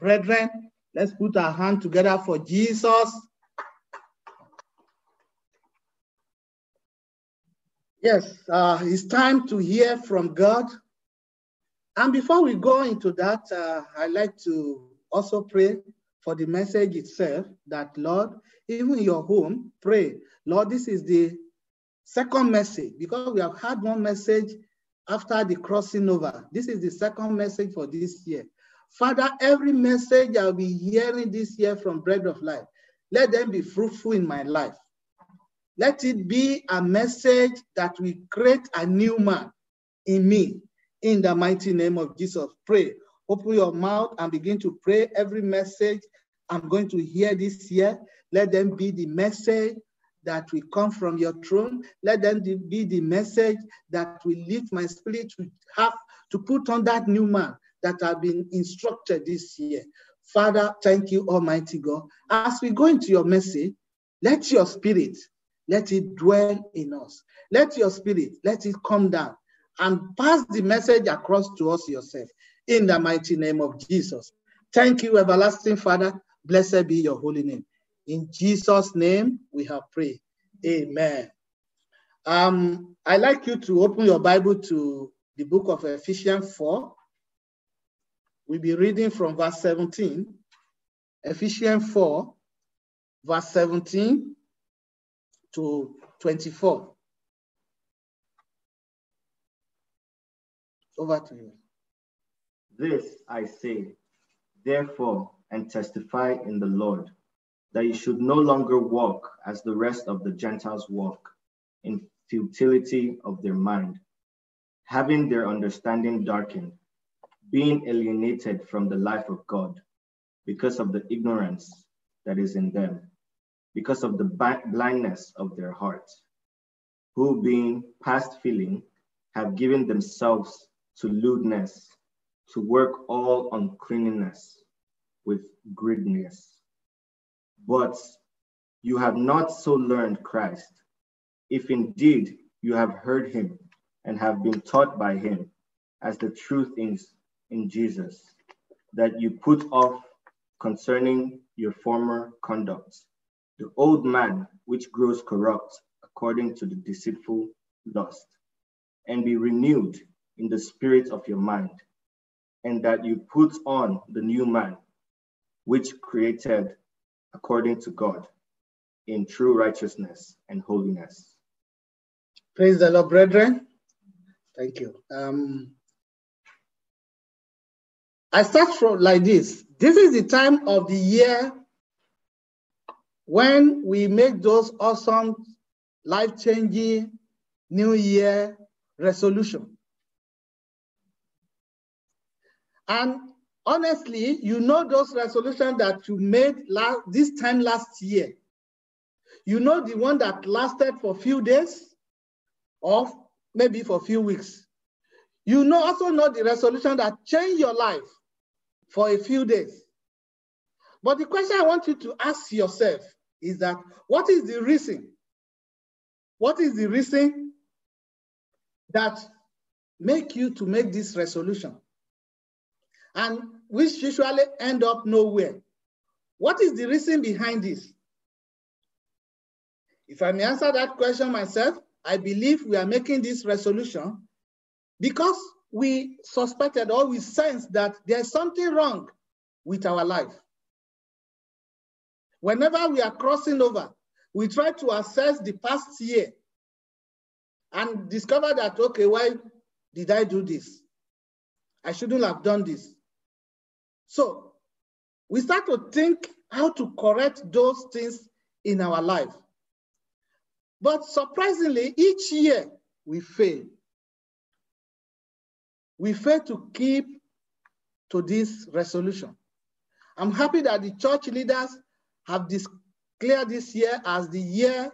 Brethren, let's put our hand together for Jesus. Yes, it's time to hear from God. And before we go into that, I'd like to also pray for the message itself that, Lord, even your home, pray. Lord, this is the second message, because we have had one message after the crossing over. This is the second message for this year. Father, every message I'll be hearing this year from Bread of Life, let them be fruitful in my life. Let it be a message that will create a new man in me. In the mighty name of Jesus, pray. Open your mouth and begin to pray. Every message I'm going to hear this year, let them be the message that will come from your throne. Let them be the message that will lift my spirit to have to put on that new man that I've been instructed this year. Father, thank you, Almighty God. As we go into your message, let your spirit, let it dwell in us. Let your spirit, let it come down and pass the message across to us yourself. In the mighty name of Jesus. Thank you, everlasting Father. Blessed be your holy name. In Jesus' name, we have prayed. Amen. I'd like you to open your Bible to the book of Ephesians 4. We'll be reading from verse 17. Ephesians 4, verse 17 to 24. Over to you. This I say, therefore, and testify in the Lord, that you should no longer walk as the rest of the Gentiles walk, in futility of their mind, having their understanding darkened, being alienated from the life of God, because of the ignorance that is in them, because of the blindness of their heart, who being past feeling, have given themselves to lewdness, to work all uncleanness with greediness. But you have not so learned Christ, if indeed you have heard him and have been taught by him, as the truth is in Jesus, that you put off concerning your former conduct, the old man which grows corrupt according to the deceitful lust, and be renewed in the spirit of your mind, and that you put on the new man, which created according to God in true righteousness and holiness. Praise the Lord, brethren. Thank you. I start from like this. This is the time of the year when we make those awesome, life-changing New Year resolutions. And honestly, you know those resolutions that you made this time last year. You know the one that lasted for a few days or maybe for a few weeks. You know also know the resolution that changed your life for a few days. But the question I want you to ask yourself is that, what is the reason? What is the reason that make you to make this resolution? And which usually end up nowhere. What is the reason behind this? If I may answer that question myself, I believe we are making this resolution because we suspected or we sensed that there's something wrong with our life. Whenever we are crossing over, we try to assess the past year and discover that, okay, why did I do this? I shouldn't have done this. So we start to think how to correct those things in our life. But surprisingly, each year we fail. We fail to keep to this resolution. I'm happy that the church leaders have declared this year as the year,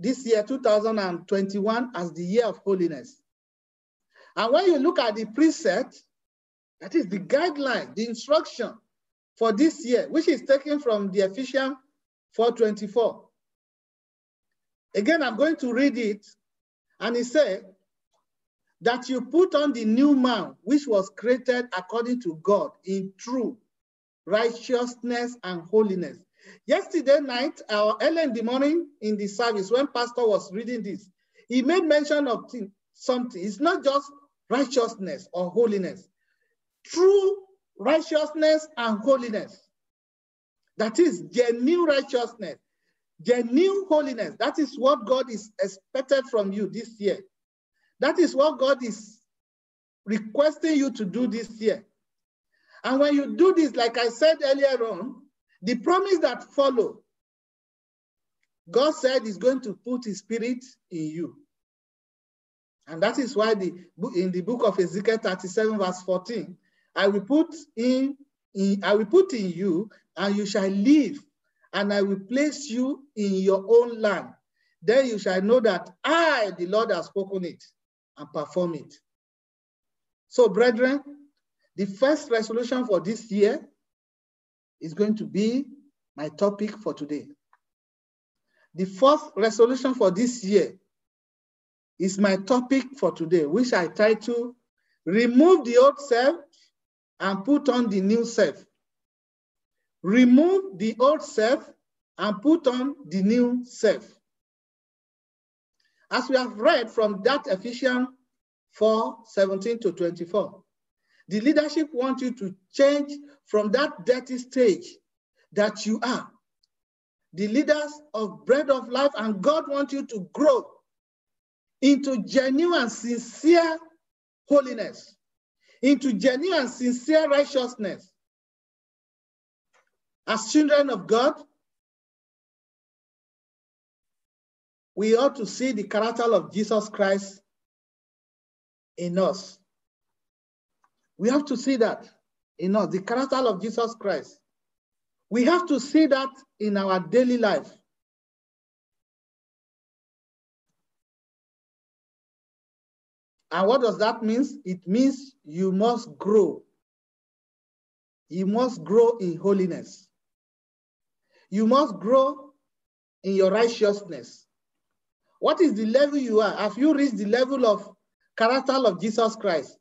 2021, as the year of holiness. And when you look at the precept, that is the guideline, the instruction for this year, which is taken from the Ephesians 4:24. Again, I'm going to read it. And it says, that you put on the new man, which was created according to God in true righteousness and holiness. Yesterday night, or early in the morning in the service, when pastor was reading this, he made mention of something. It's not just righteousness or holiness. True righteousness and holiness. That is genuine righteousness, genuine holiness. That is what God is expected from you this year. That is what God is requesting you to do this year. And when you do this, like I said earlier on, the promise that follows, God said is going to put his spirit in you. And that is why in the book of Ezekiel 37 verse 14, I will put in you and you shall live, and I will place you in your own land. Then you shall know that I, the Lord, have spoken it and perform it. So, brethren, the first resolution for this year is going to be my topic for today. The fourth resolution for this year is my topic for today, which I title, Remove the Old Self and Put on the New Self. Remove the old self and put on the new self. As we have read from that Ephesians 4:17 to 24, the leadership wants you to change from that dirty stage that you are. The leaders of Bread of Life and God want you to grow into genuine and sincere holiness, into genuine and sincere righteousness. As children of God, we ought to see the character of Jesus Christ in us. We have to see that in us, the character of Jesus Christ. We have to see that in our daily life. And what does that mean? It means you must grow. You must grow in holiness. You must grow in your righteousness. What is the level you are? Have you reached the level of character of Jesus Christ?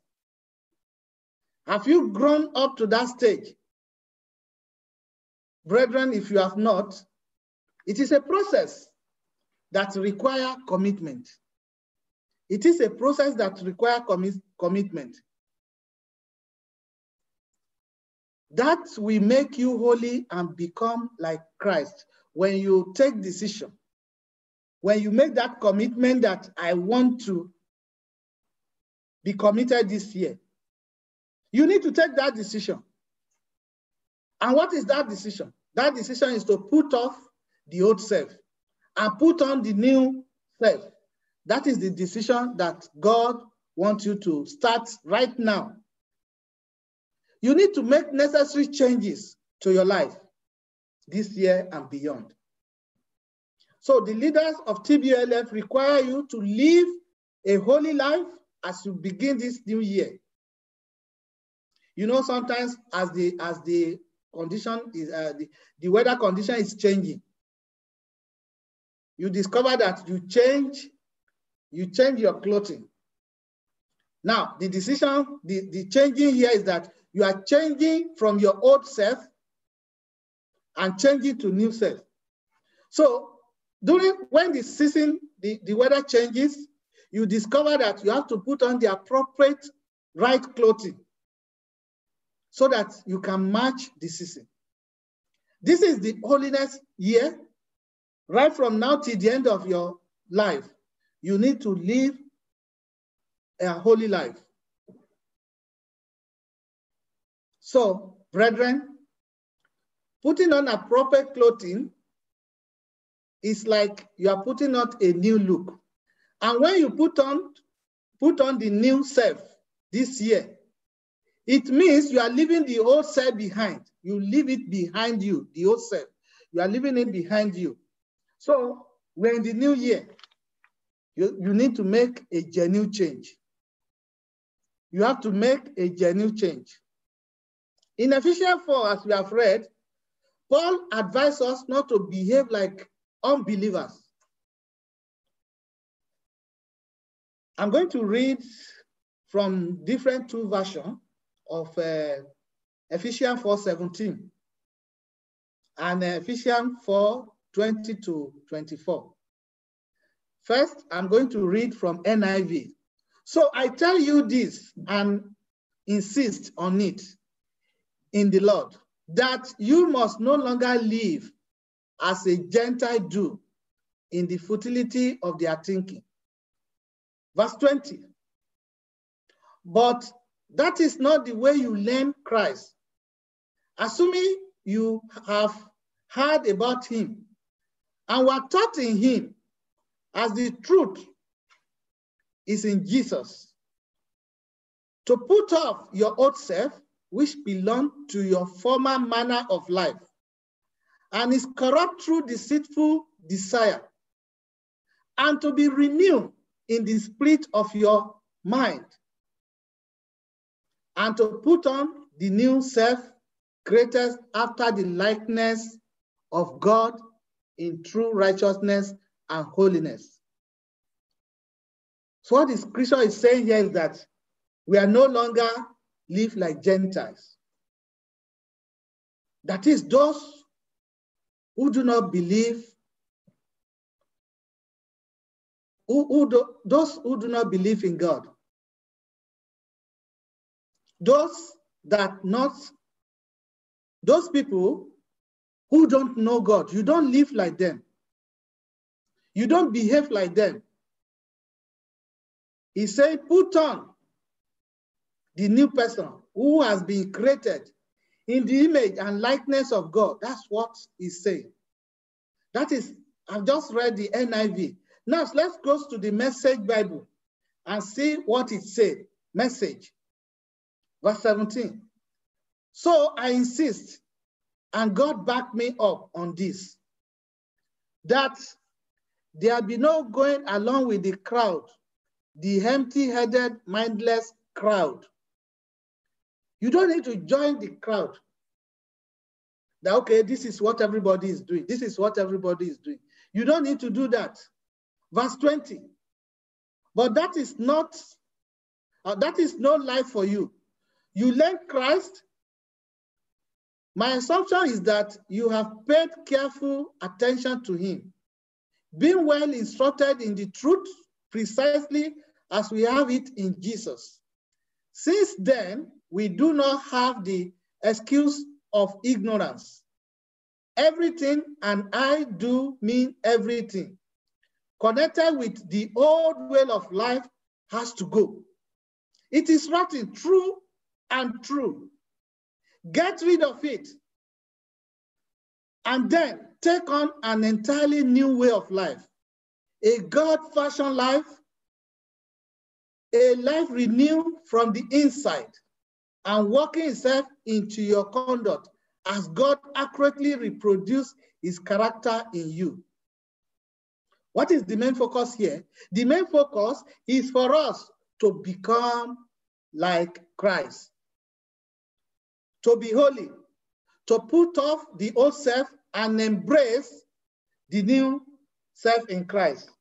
Have you grown up to that stage? Brethren, if you have not, it is a process that requires commitment. It is a process that requires commitment. That will make you holy and become like Christ when you take decision. When you make that commitment that I want to be committed this year, you need to take that decision. And what is that decision? That decision is to put off the old self and put on the new self. That is the decision that God wants you to start right now. You need to make necessary changes to your life this year and beyond. So the leaders of TBLF require you to live a holy life as you begin this new year. You know, sometimes as the condition is the weather condition is changing, you discover that you change your clothing. Now the decision, the changing here is that you are changing from your old self and changing to new self. So when the season, the weather changes, you discover that you have to put on the appropriate right clothing so that you can match the season. This is the holiness year. Right from now till the end of your life, you need to live a holy life. So, brethren, putting on appropriate clothing is like you are putting on a new look. And when you put on the new self this year, it means you are leaving the old self behind. You leave it behind you, the old self. You are leaving it behind you. So we're in the new year. You need to make a genuine change. You have to make a genuine change. In Ephesians 4, as we have read, Paul advised us not to behave like unbelievers. I'm going to read from different two versions of Ephesians 4:17 and Ephesians 4:20 to 24. First, I'm going to read from NIV. So I tell you this and insist on it in the Lord, that you must no longer live as a Gentile do in the futility of their thinking. Verse 20. But that is not the way you learn Christ, assuming you have heard about him and were taught in him, as the truth is in Jesus, to put off your old self, which belonged to your former manner of life and is corrupt through deceitful desire, and to be renewed in the spirit of your mind, and to put on the new self, created after the likeness of God in true righteousness and holiness. So what the scripture is saying here is that we are no longer live like Gentiles. That is, those who do not believe, those who do not believe in God, those people who don't know God. You don't live like them. You don't behave like them. He said, put on the new person who has been created in the image and likeness of God. That's what he's saying. That is, I've just read the NIV. Now let's go to the Message Bible and see what it said. Message, verse 17. So I insist, and God backed me up on this, that there be no going along with the crowd, the empty-headed, mindless crowd. You don't need to join the crowd. That, okay, this is what everybody is doing. This is what everybody is doing. You don't need to do that. Verse 20. But that is no life for you. You learn Christ. My assumption is that you have paid careful attention to him, being well instructed in the truth precisely as we have it in Jesus. Since then, we do not have the excuse of ignorance. Everything and I do mean everything connected with the old way of life has to go. It is rotten, true and true. Get rid of it and then take on an entirely new way of life, a God-fashioned life, a life renewed from the inside and working itself into your conduct as God accurately reproduces his character in you. What is the main focus here? The main focus is for us to become like Christ, to be holy, to put off the old self and embrace the new self in Christ.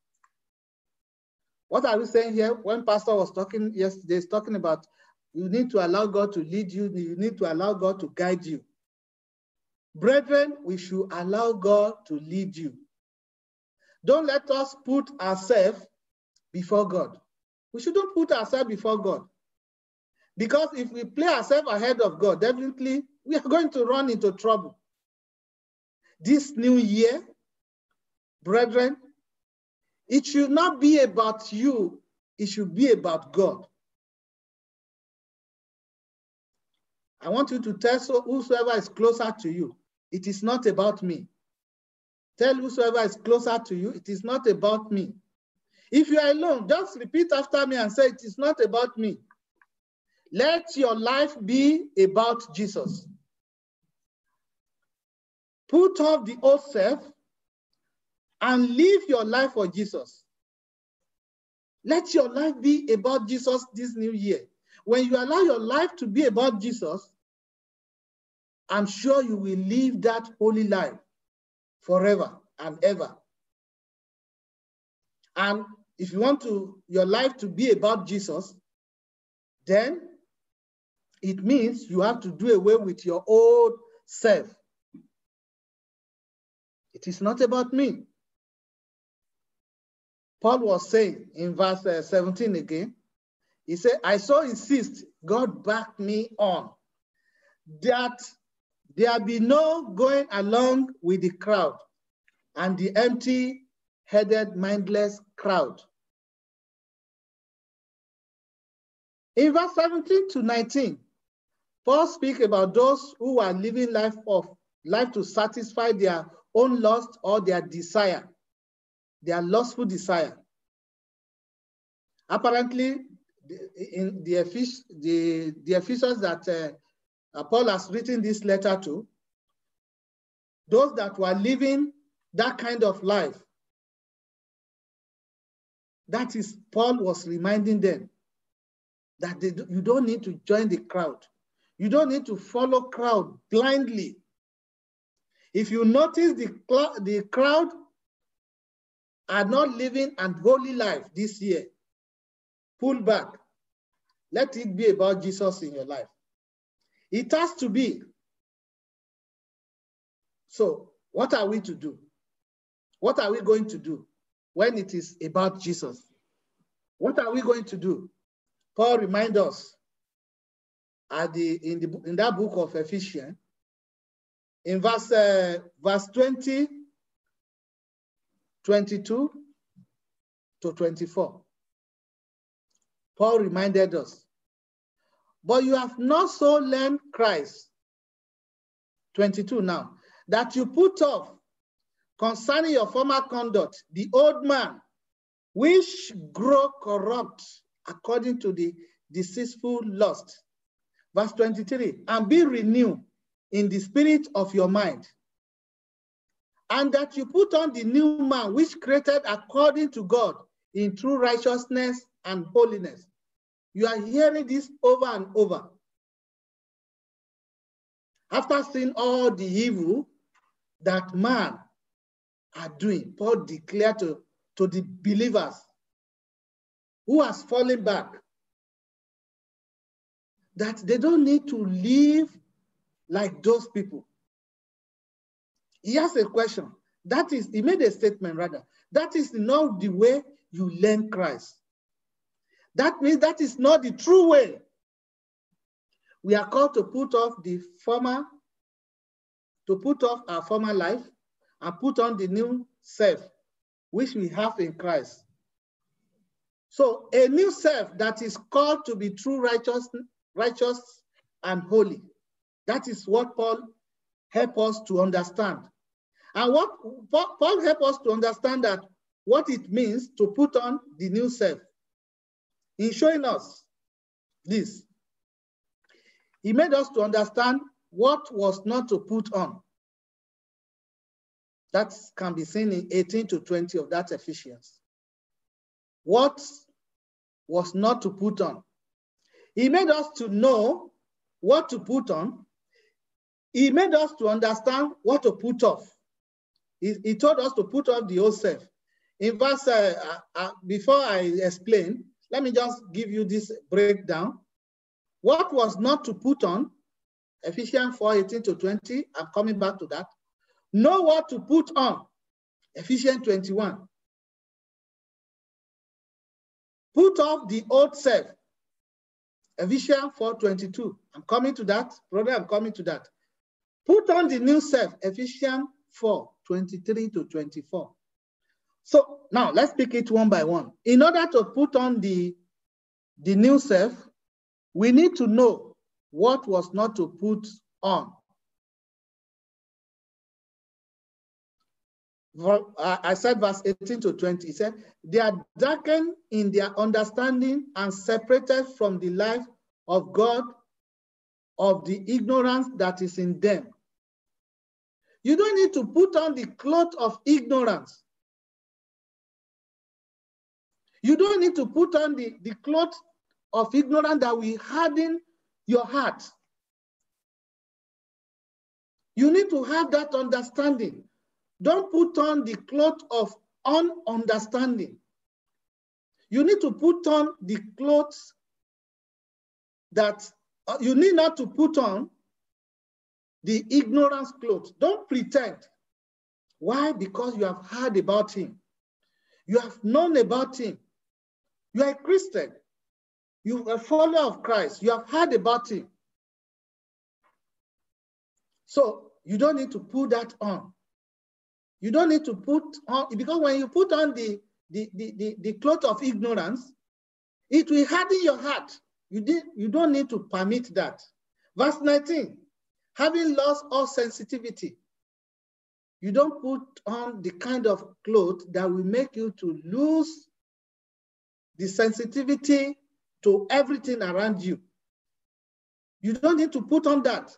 What are we saying here? When Pastor was talking yesterday, he's talking about you need to allow God to lead you, you need to allow God to guide you. Brethren, we should allow God to lead you. Don't let us put ourselves before God. We shouldn't put ourselves before God. Because if we play ourselves ahead of God, definitely we are going to run into trouble. This new year, brethren, it should not be about you, it should be about God. I want you to tell whosoever is closer to you, it is not about me. Tell whosoever is closer to you, it is not about me. If you are alone, just repeat after me and say, it is not about me. Let your life be about Jesus. Put off the old self and live your life for Jesus. Let your life be about Jesus this new year. When you allow your life to be about Jesus, I'm sure you will live that holy life forever and ever. And if you want your life to be about Jesus, then it means you have to do away with your old self. It is not about me. Paul was saying in verse 17 again, he said, I so insist, God backed me on, that there be no going along with the crowd and the empty-headed, mindless crowd. In verse 17 to 19, Paul speaks about those who are living life to satisfy their own lust or their desire, their lustful desire. Apparently, in the Ephesians that Paul has written this letter to, those that were living that kind of life, that is, Paul was reminding them that you don't need to join the crowd. You don't need to follow crowd blindly. If you notice the crowd are not living a holy life this year, pull back. Let it be about Jesus in your life. It has to be. So what are we to do? What are we going to do when it is about Jesus? What are we going to do? Paul reminds us in that book of Ephesians, in verse 20, 22 to 24, Paul reminded us, but you have not so learned Christ, 22 now, that you put off concerning your former conduct, the old man, which grow corrupt according to the deceitful lust. Verse 23, and be renewed in the spirit of your mind, and that you put on the new man, which created according to God in true righteousness and holiness. You are hearing this over and over. After seeing all the evil that man are doing, Paul declared to the believers who has fallen back that they don't need to live like those people. He asked a question. That is, he made a statement rather. That is not the way you learn Christ. That means that is not the true way. We are called to put off our former life and put on the new self, which we have in Christ. So a new self that is called to be true, righteous and holy. That is what Paul helped us to understand. And what Paul helped us to understand that what it means to put on the new self. In showing us this, he made us to understand what was not to put on. That can be seen in 18 to 20 of that Ephesians. What was not to put on. He made us to know what to put on. He made us to understand what to put off. He told us to put off the old self. In verse, before I explain, let me just give you this breakdown. What was not to put on, Ephesians 4:18 to 20, I'm coming back to that. Know what to put on, Ephesians 21. Put off the old self, Ephesians 4:22. I'm coming to that, brother, I'm coming to that. Put on the new self, Ephesians 4:23 to 24. So now let's pick it one by one. In order to put on the new self, we need to know what was not to put on. I said verse 18 to 20, he said, they are darkened in their understanding and separated from the life of God of the ignorance that is in them. You don't need to put on the cloth of ignorance. You don't need to put on the cloth of ignorance that will harden your heart. You need to have that understanding. Don't put on the cloth of ununderstanding. You need to put on the clothes that you need not to put on the ignorance clothes. Don't pretend. Why? Because you have heard about him. You have known about him. You are a Christian. You are a follower of Christ. You have heard about him. So you don't need to put that on. You don't need to put on, because when you put on the cloth of ignorance, it will harden your heart. You don't need to permit that. Verse 19, having lost all sensitivity, you don't put on the kind of clothes that will make you to lose the sensitivity to everything around you. You don't need to put on that.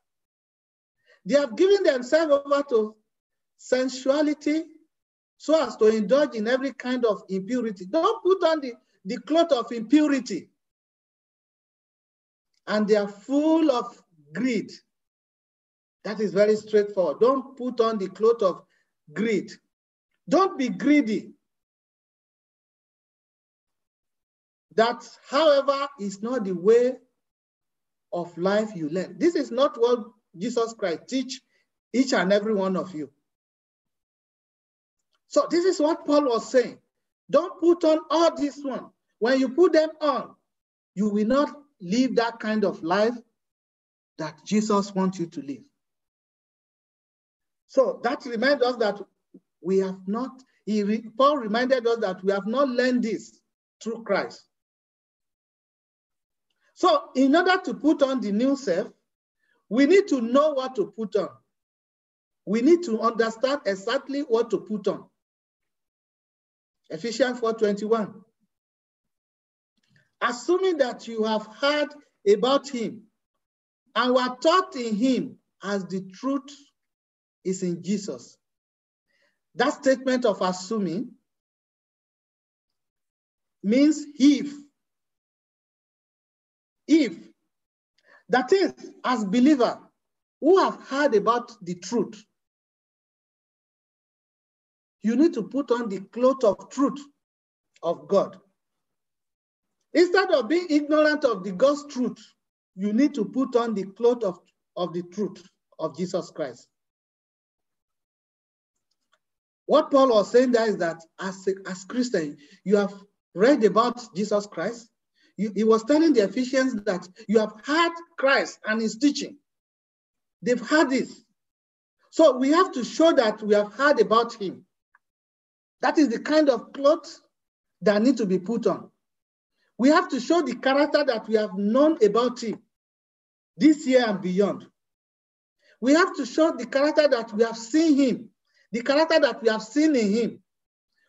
They have given themselves over to sensuality so as to indulge in every kind of impurity. Don't put on the cloth of impurity. And they are full of greed. That is very straightforward. Don't put on the cloth of greed. Don't be greedy. That, however, is not the way of life you learn. This is not what Jesus Christ teach each and every one of you. So this is what Paul was saying. Don't put on all this one. When you put them on, you will not live that kind of life that Jesus wants you to live. So that reminds us that we have not, Paul reminded us that we have not learned this through Christ. So in order to put on the new self, we need to know what to put on. We need to understand exactly what to put on. Ephesians 4:21. Assuming that you have heard about him and were taught in him as the truth is in Jesus. That statement of assuming means if. If. That is, as believers who have heard about the truth, you need to put on the cloth of truth of God. Instead of being ignorant of the God's truth, you need to put on the cloth of the truth of Jesus Christ. What Paul was saying there is that as Christians, you have read about Jesus Christ. He was telling the Ephesians that you have heard Christ and his teaching. They've heard this. So we have to show that we have heard about him. That is the kind of clothes that need to be put on. We have to show the character that we have known about him this year and beyond. We have to show the character that we have seen him, the character that we have seen in him.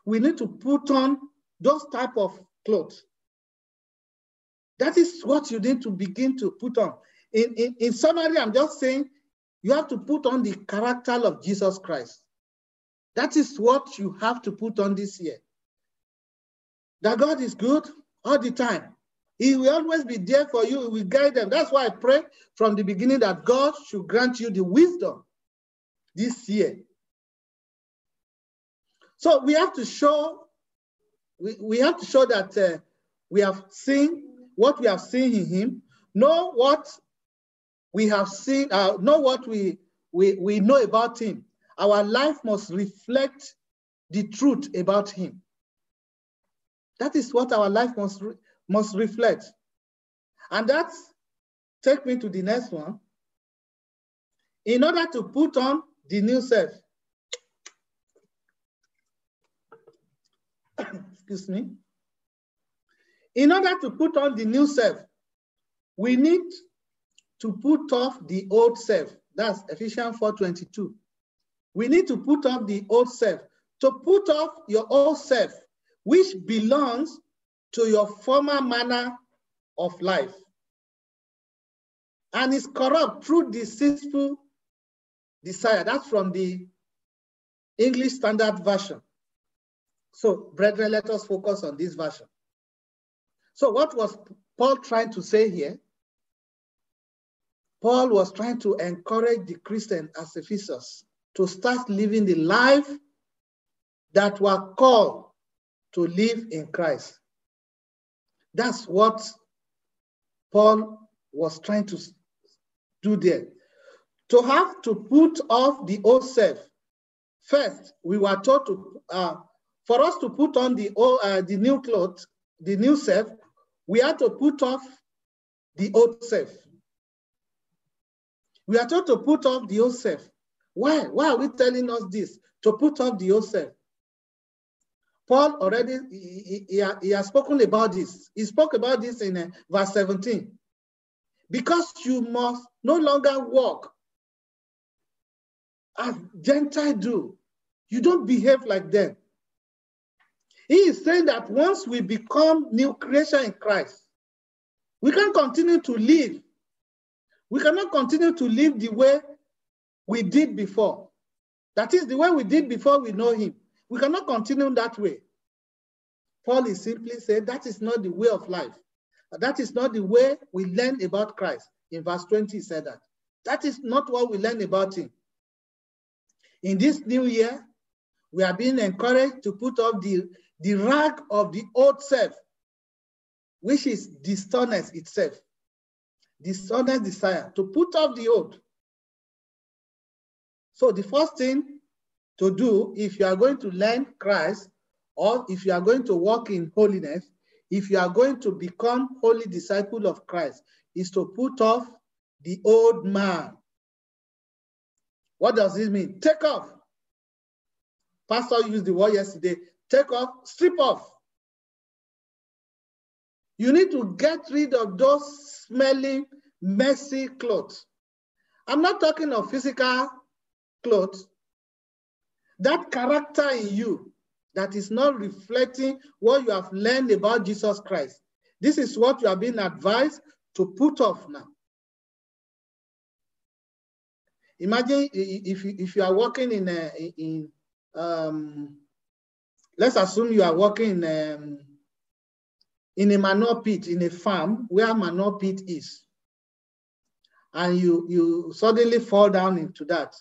We need to put on those type of clothes. That is what you need to begin to put on. In summary, I'm just saying you have to put on the character of Jesus Christ. That is what you have to put on this year. That God is good all the time. He will always be there for you. He will guide them. That's why I pray from the beginning that God should grant you the wisdom this year. So we have to show, we have to show that we have seen what we have seen in him, know what we have seen, know what we know about him. Our life must reflect the truth about him. That is what our life must reflect. And that takes me to the next one. In order to put on the new self, excuse me. In order to put on the new self, we need to put off the old self. That's Ephesians 4:22. We need to put off the old self. To put off your old self, which belongs to your former manner of life and is corrupt through deceitful desire. That's from the English Standard Version. So, brethren, let us focus on this version. So what was Paul trying to say here? Paul was trying to encourage the Christian as Ephesus to start living the life that were called to live in Christ. That's what Paul was trying to do there. To have to put off the old self. First, we were taught to, for us to put on the old, the new clothes, the new self, we had to put off the old self. We are taught to put off the old self. Why? Why are we telling us this? To put off the old self. Paul already, he has spoken about this. He spoke about this in verse 17. Because you must no longer walk as Gentiles do. You don't behave like them. He is saying that once we become new creation in Christ, we can continue to live. We cannot continue to live the way we did before. That is the way we did before we know him. We cannot continue that way. Paul is simply saying that is not the way of life. That is not the way we learn about Christ. In verse 20 he said that. That is not what we learn about him. In this new year, we are being encouraged to put off the rag of the old self, which is dishonest itself. Dishonest desire, to put off the old. So the first thing to do if you are going to learn Christ, or if you are going to walk in holiness, if you are going to become holy disciple of Christ, is to put off the old man. What does this mean? Take off. Pastor used the word yesterday, take off, strip off. You need to get rid of those smelly, messy clothes. I'm not talking of physical clothes. That character in you that is not reflecting what you have learned about Jesus Christ. This is what you are being advised to put off now. Imagine if you are working in, let's assume you are working in a manure pit, in a farm where manure pit is, and you suddenly fall down into that.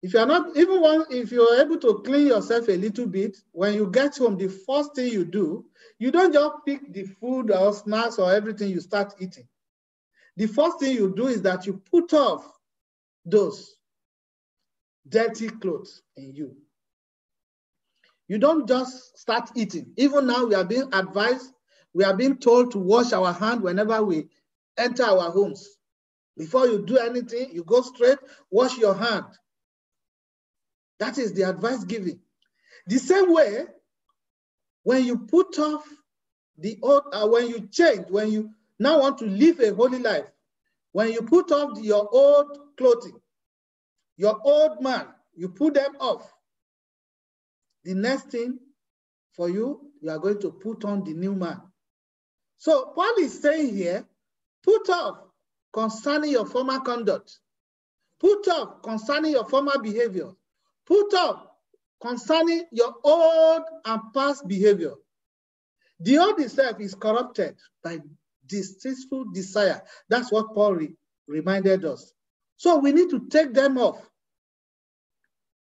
If you are not, if you are able to clean yourself a little bit, when you get home, the first thing you do, you don't just pick the food or snacks or everything you start eating. The first thing you do is that you put off those dirty clothes in you. You don't just start eating. Even now we are being advised, we are being told to wash our hands whenever we enter our homes. Before you do anything, you go straight, wash your hand. That is the advice given. The same way, when you put off the old, when you change, when you now want to live a holy life, when you put off your old clothing, your old man, you put them off. The next thing for you, you are going to put on the new man. So Paul is saying here, put off concerning your former conduct. Put off concerning your former behavior. Put off concerning your old and past behavior. The old itself is corrupted by deceitful desire. That's what Paul reminded us. So we need to take them off.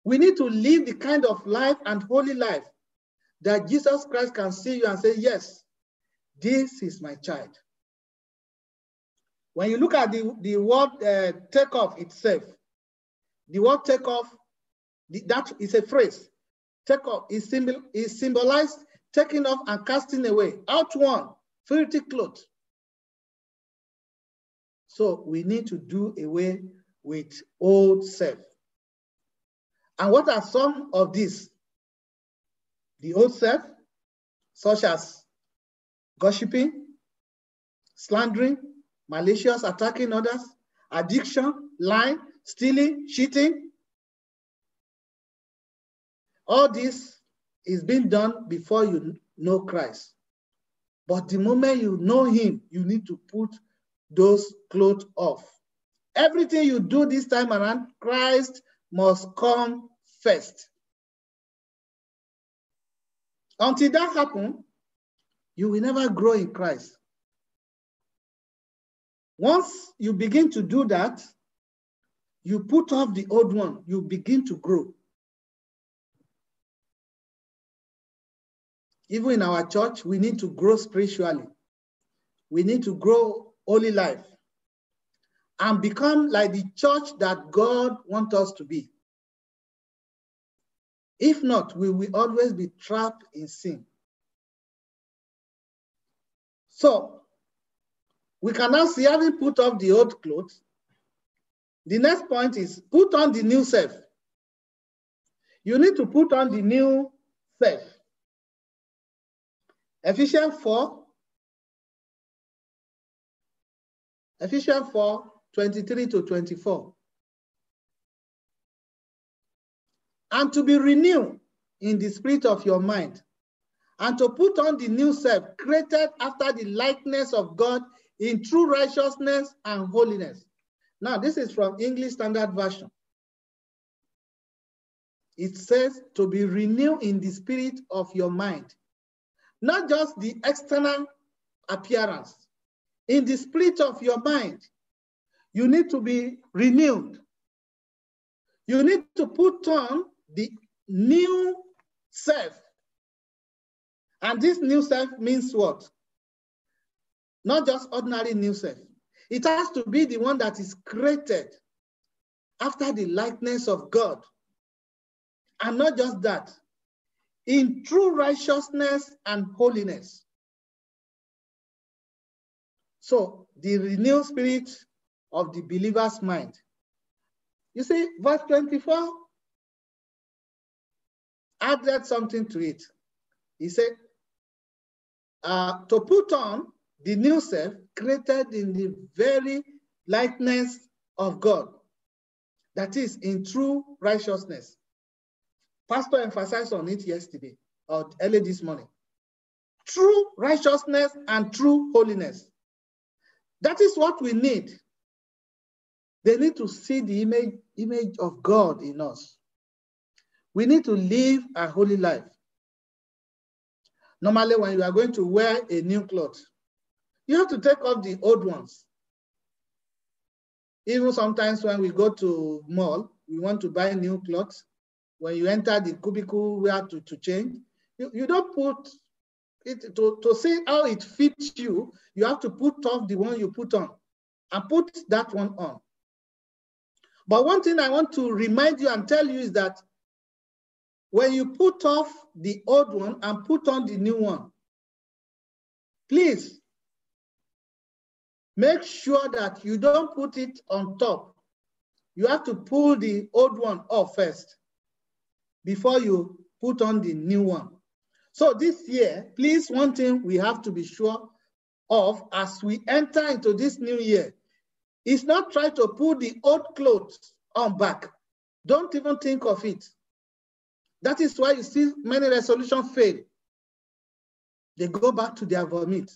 We need to live the kind of life and holy life that Jesus Christ can see you and say, yes, this is my child. When you look at the word take off itself, the word take off, that is a phrase. Take off is symbolized taking off and casting away, outworn, filthy clothes. So we need to do away with old self. And what are some of these? The old self, such as gossiping, slandering, malicious, attacking others, addiction, lying, stealing, cheating. All this is being done before you know Christ. But the moment you know him, you need to put those clothes off. Everything you do this time around, Christ must come first. Until that happens, you will never grow in Christ. Once you begin to do that, you put off the old one, you begin to grow. Even in our church, we need to grow spiritually. We need to grow holy life and become like the church that God wants us to be. If not, we will always be trapped in sin. So, we can now see, having put off the old clothes, the next point is put on the new self. You need to put on the new self. Ephesians 4:23-24. And to be renewed in the spirit of your mind, and to put on the new self, created after the likeness of God in true righteousness and holiness. Now, this is from English Standard Version. It says to be renewed in the spirit of your mind. Not just the external appearance. In the spirit of your mind, you need to be renewed. You need to put on the new self. And this new self means what? Not just ordinary new self. It has to be the one that is created after the likeness of God. And not just that, in true righteousness and holiness. So, the renewed spirit of the believer's mind. You see, verse 24 added something to it. He said, to put on the new self created in the very likeness of God, that is, in true righteousness. Pastor emphasized on it yesterday or early this morning. True righteousness and true holiness. That is what we need. They need to see the image of God in us. We need to live a holy life. Normally, when you are going to wear a new cloth, you have to take off the old ones. Even sometimes when we go to mall, we want to buy new clothes. When you enter the cubicle, we have to change. You don't put it to see how it fits you. You have to put off the one you put on and put that one on. But one thing I want to remind you and tell you is that when you put off the old one and put on the new one, please make sure that you don't put it on top. You have to pull the old one off first before you put on the new one. So this year, please, one thing we have to be sure of as we enter into this new year is not try to put the old clothes on back. Don't even think of it. That is why you see many resolutions fail. They go back to their vomit.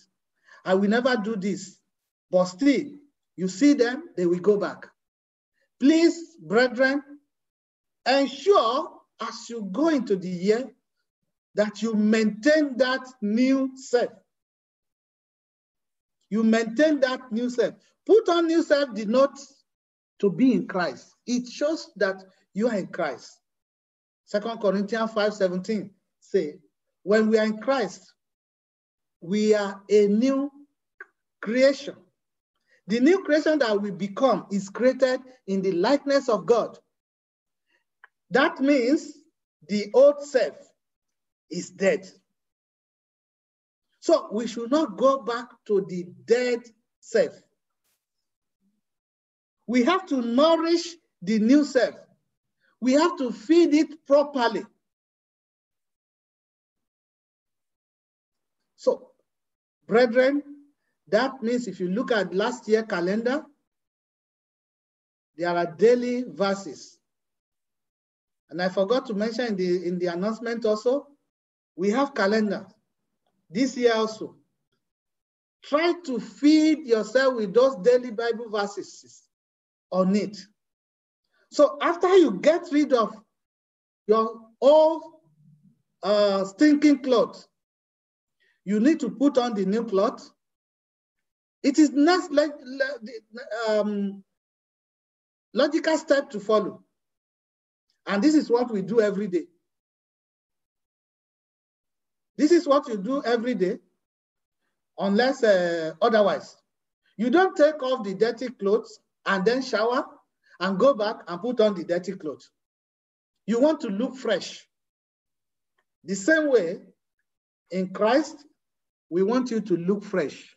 I will never do this. But still, you see them, they will go back. Please, brethren, ensure as you go into the year that you maintain that new self. You maintain that new self. Put on new self denotes to be in Christ. It shows that you are in Christ. Second Corinthians 5:17 say, when we are in Christ, we are a new creation. The new creation that we become is created in the likeness of God. That means the old self is dead. So we should not go back to the dead self. We have to nourish the new self. We have to feed it properly. So, brethren, that means if you look at last year's calendar, there are daily verses. And I forgot to mention in the announcement also, we have calendar this year also. Try to feed yourself with those daily Bible verses on it. So after you get rid of your old stinking clothes, you need to put on the new clothes. It is next logical step to follow. And this is what we do every day. This is what you do every day. unless otherwise. You don't take off the dirty clothes and then shower and go back and put on the dirty clothes. You want to look fresh. The same way in Christ, we want you to look fresh.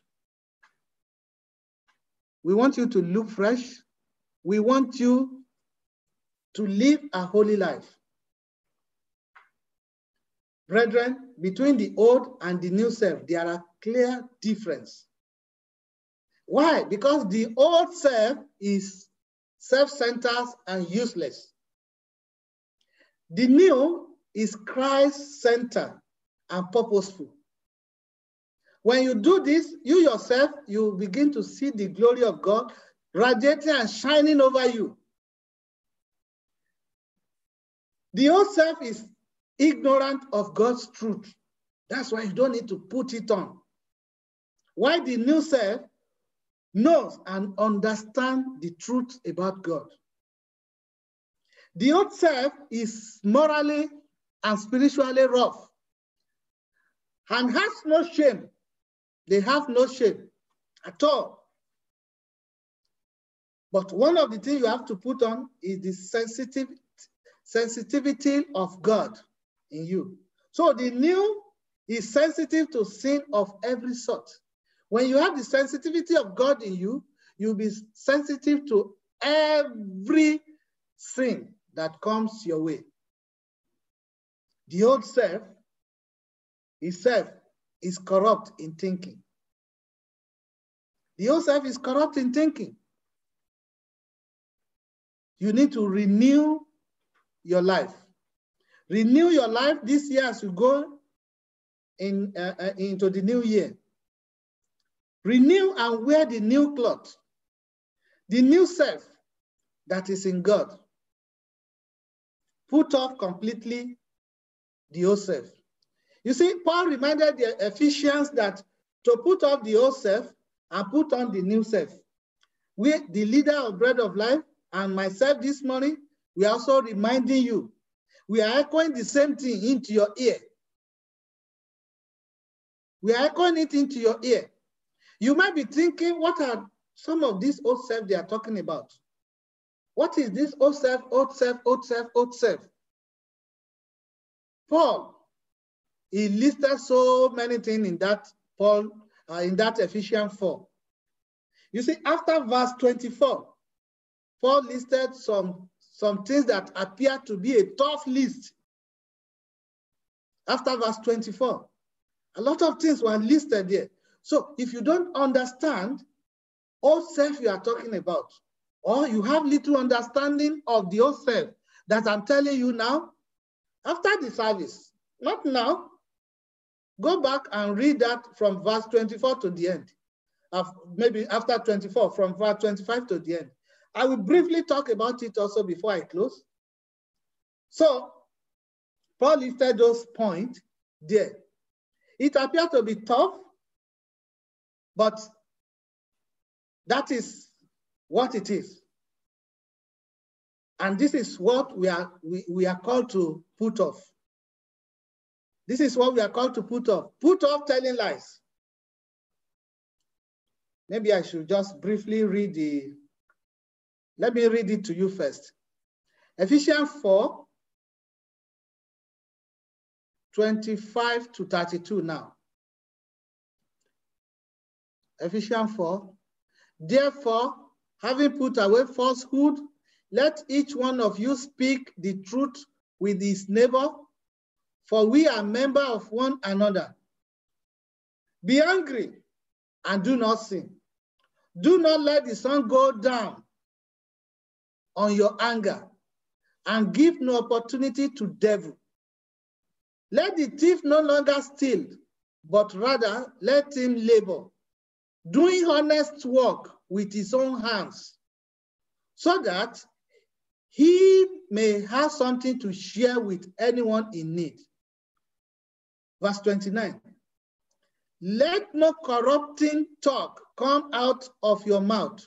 We want you to look fresh. We want you to live a holy life. Brethren, between the old and the new self, there are clear differences. Why? Because the old self is self-centered and useless. The new is Christ-centered and purposeful. When you do this, you yourself, you begin to see the glory of God radiating and shining over you. The old self is ignorant of God's truth. That's why you don't need to put it on. While the new self knows and understands the truth about God. The old self is morally and spiritually rough and has no shame. They have no shame at all. But one of the things you have to put on is the sensitivity of God in you. So the new is sensitive to sin of every sort. When you have the sensitivity of God in you, you'll be sensitive to every sin that comes your way. The old self itself is corrupt in thinking. The old self is corrupt in thinking. You need to renew your life. Renew your life this year as you go in, into the new year. Renew and wear the new cloth, the new self that is in God. Put off completely the old self. You see, Paul reminded the Ephesians that to put off the old self and put on the new self. We, the leader of Bread of Life, and myself this morning, we are also reminding you. We are echoing the same thing into your ear. We are echoing it into your ear. You might be thinking, what are some of these old self they are talking about? What is this old self, old self, old self, old self? Paul, he listed so many things in that Ephesians 4. You see, after verse 24, Paul listed some things that appear to be a tough list. After verse 24, a lot of things were listed there. So if you don't understand old self you are talking about, or you have little understanding of the old self that I'm telling you now, after the service, not now, go back and read that from verse 24 to the end. Maybe after 24, from verse 25 to the end. I will briefly talk about it also before I close. So Paul listed those points there. It appeared to be tough, but that is what it is. And this is what we are called to put off. This is what we are called to put off. Put off telling lies. Maybe I should just briefly read the, let me read it to you first. Ephesians 4, 25 to 32 now. Ephesians 4, therefore, having put away falsehood, let each one of you speak the truth with his neighbor, for we are members of one another. Be angry and do not sin. Do not let the sun go down on your anger, and give no opportunity to the devil. Let the thief no longer steal, but rather let him labor, doing honest work with his own hands, so that he may have something to share with anyone in need. Verse 29. Let no corrupting talk come out of your mouth,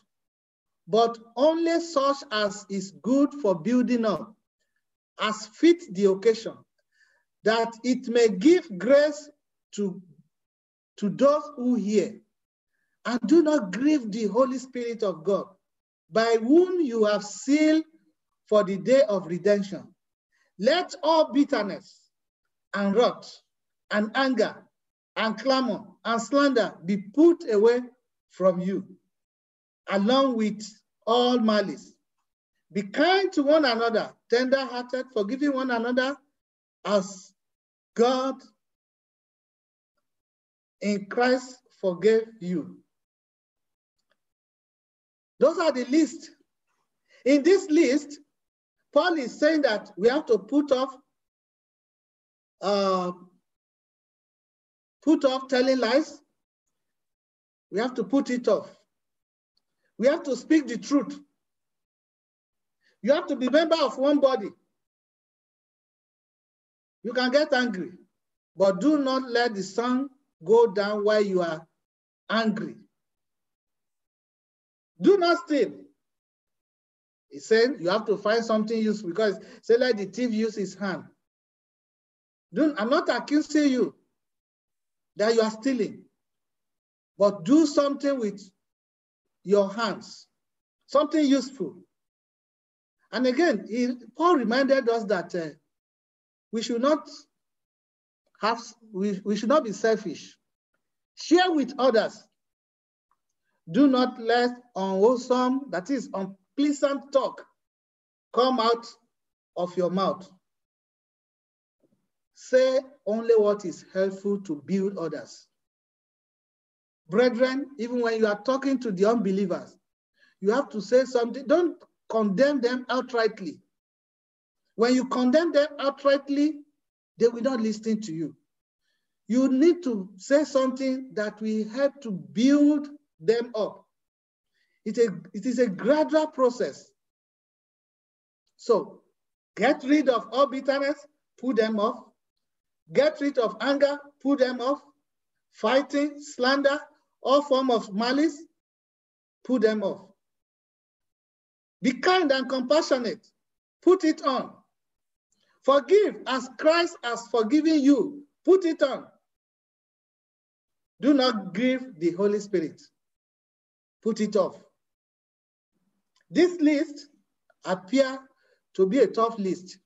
but only such as is good for building up, as fits the occasion, that it may give grace to to those who hear, and do not grieve the Holy Spirit of God, by whom you have sealed for the day of redemption. Let all bitterness and wrath and anger and clamor and slander be put away from you, along with all malice. Be kind to one another, tender-hearted, forgiving one another, as God in Christ forgave you. Those are the list. In this list, Paul is saying that we have to put off telling lies. We have to put it off. We have to speak the truth. You have to be a member of one body. You can get angry, but do not let the sun go down while you are angry. Do not steal. He said you have to find something useful, because say like the thief used his hand. I'm not accusing you that you are stealing, but do something with your hands, something useful. And again, Paul reminded us that we should not be selfish. Share with others. Do not let unwholesome, that is, unpleasant talk come out of your mouth. Say only what is helpful to build others. Brethren, even when you are talking to the unbelievers, you have to say something. Don't condemn them outrightly. When you condemn them outrightly, they will not listen to you. You need to say something that will help to build them up. It is a gradual process. So get rid of all bitterness, put them off. Get rid of anger, put them off. Fighting, slander, all form of malice, put them off. Be kind and compassionate, put it on. Forgive as Christ has forgiven you, put it on. Do not grieve the Holy Spirit, put it off. This list appears to be a tough list,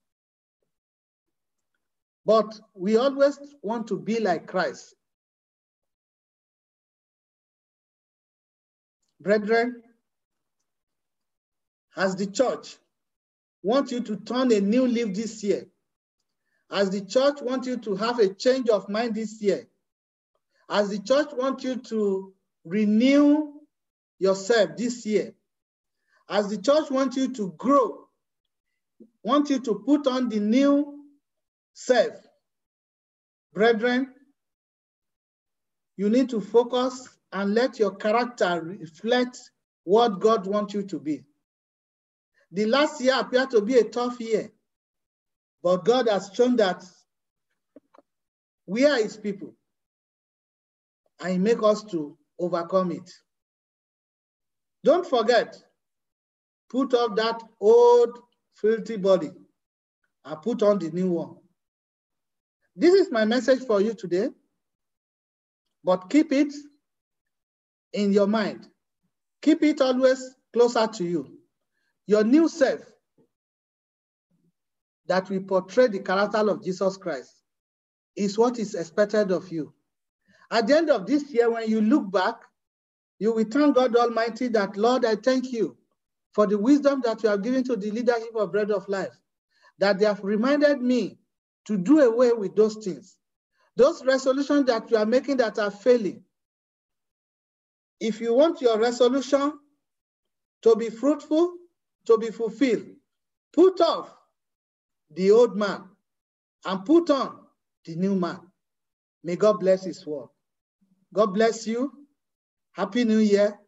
but we always want to be like Christ. Brethren, as the church wants you to turn a new leaf this year, as the church wants you to have a change of mind this year, as the church wants you to renew yourself this year, as the church wants you to grow, wants you to put on the new self, brethren, you need to focus and let your character reflect what God wants you to be. The last year appeared to be a tough year, but God has shown that we are His people, and He makes us to overcome it. Don't forget, put off that old filthy body and put on the new one. This is my message for you today, but keep it in your mind. Keep it always closer to you. Your new self that will portray the character of Jesus Christ is what is expected of you. At the end of this year, when you look back, you will thank God Almighty that, Lord, I thank you for the wisdom that you have given to the leadership of Bread of Life, that they have reminded me to do away with those things. Those resolutions that you are making that are failing. If you want your resolution to be fruitful, to be fulfilled, put off the old man and put on the new man. May God bless His word. God bless you. Happy New Year.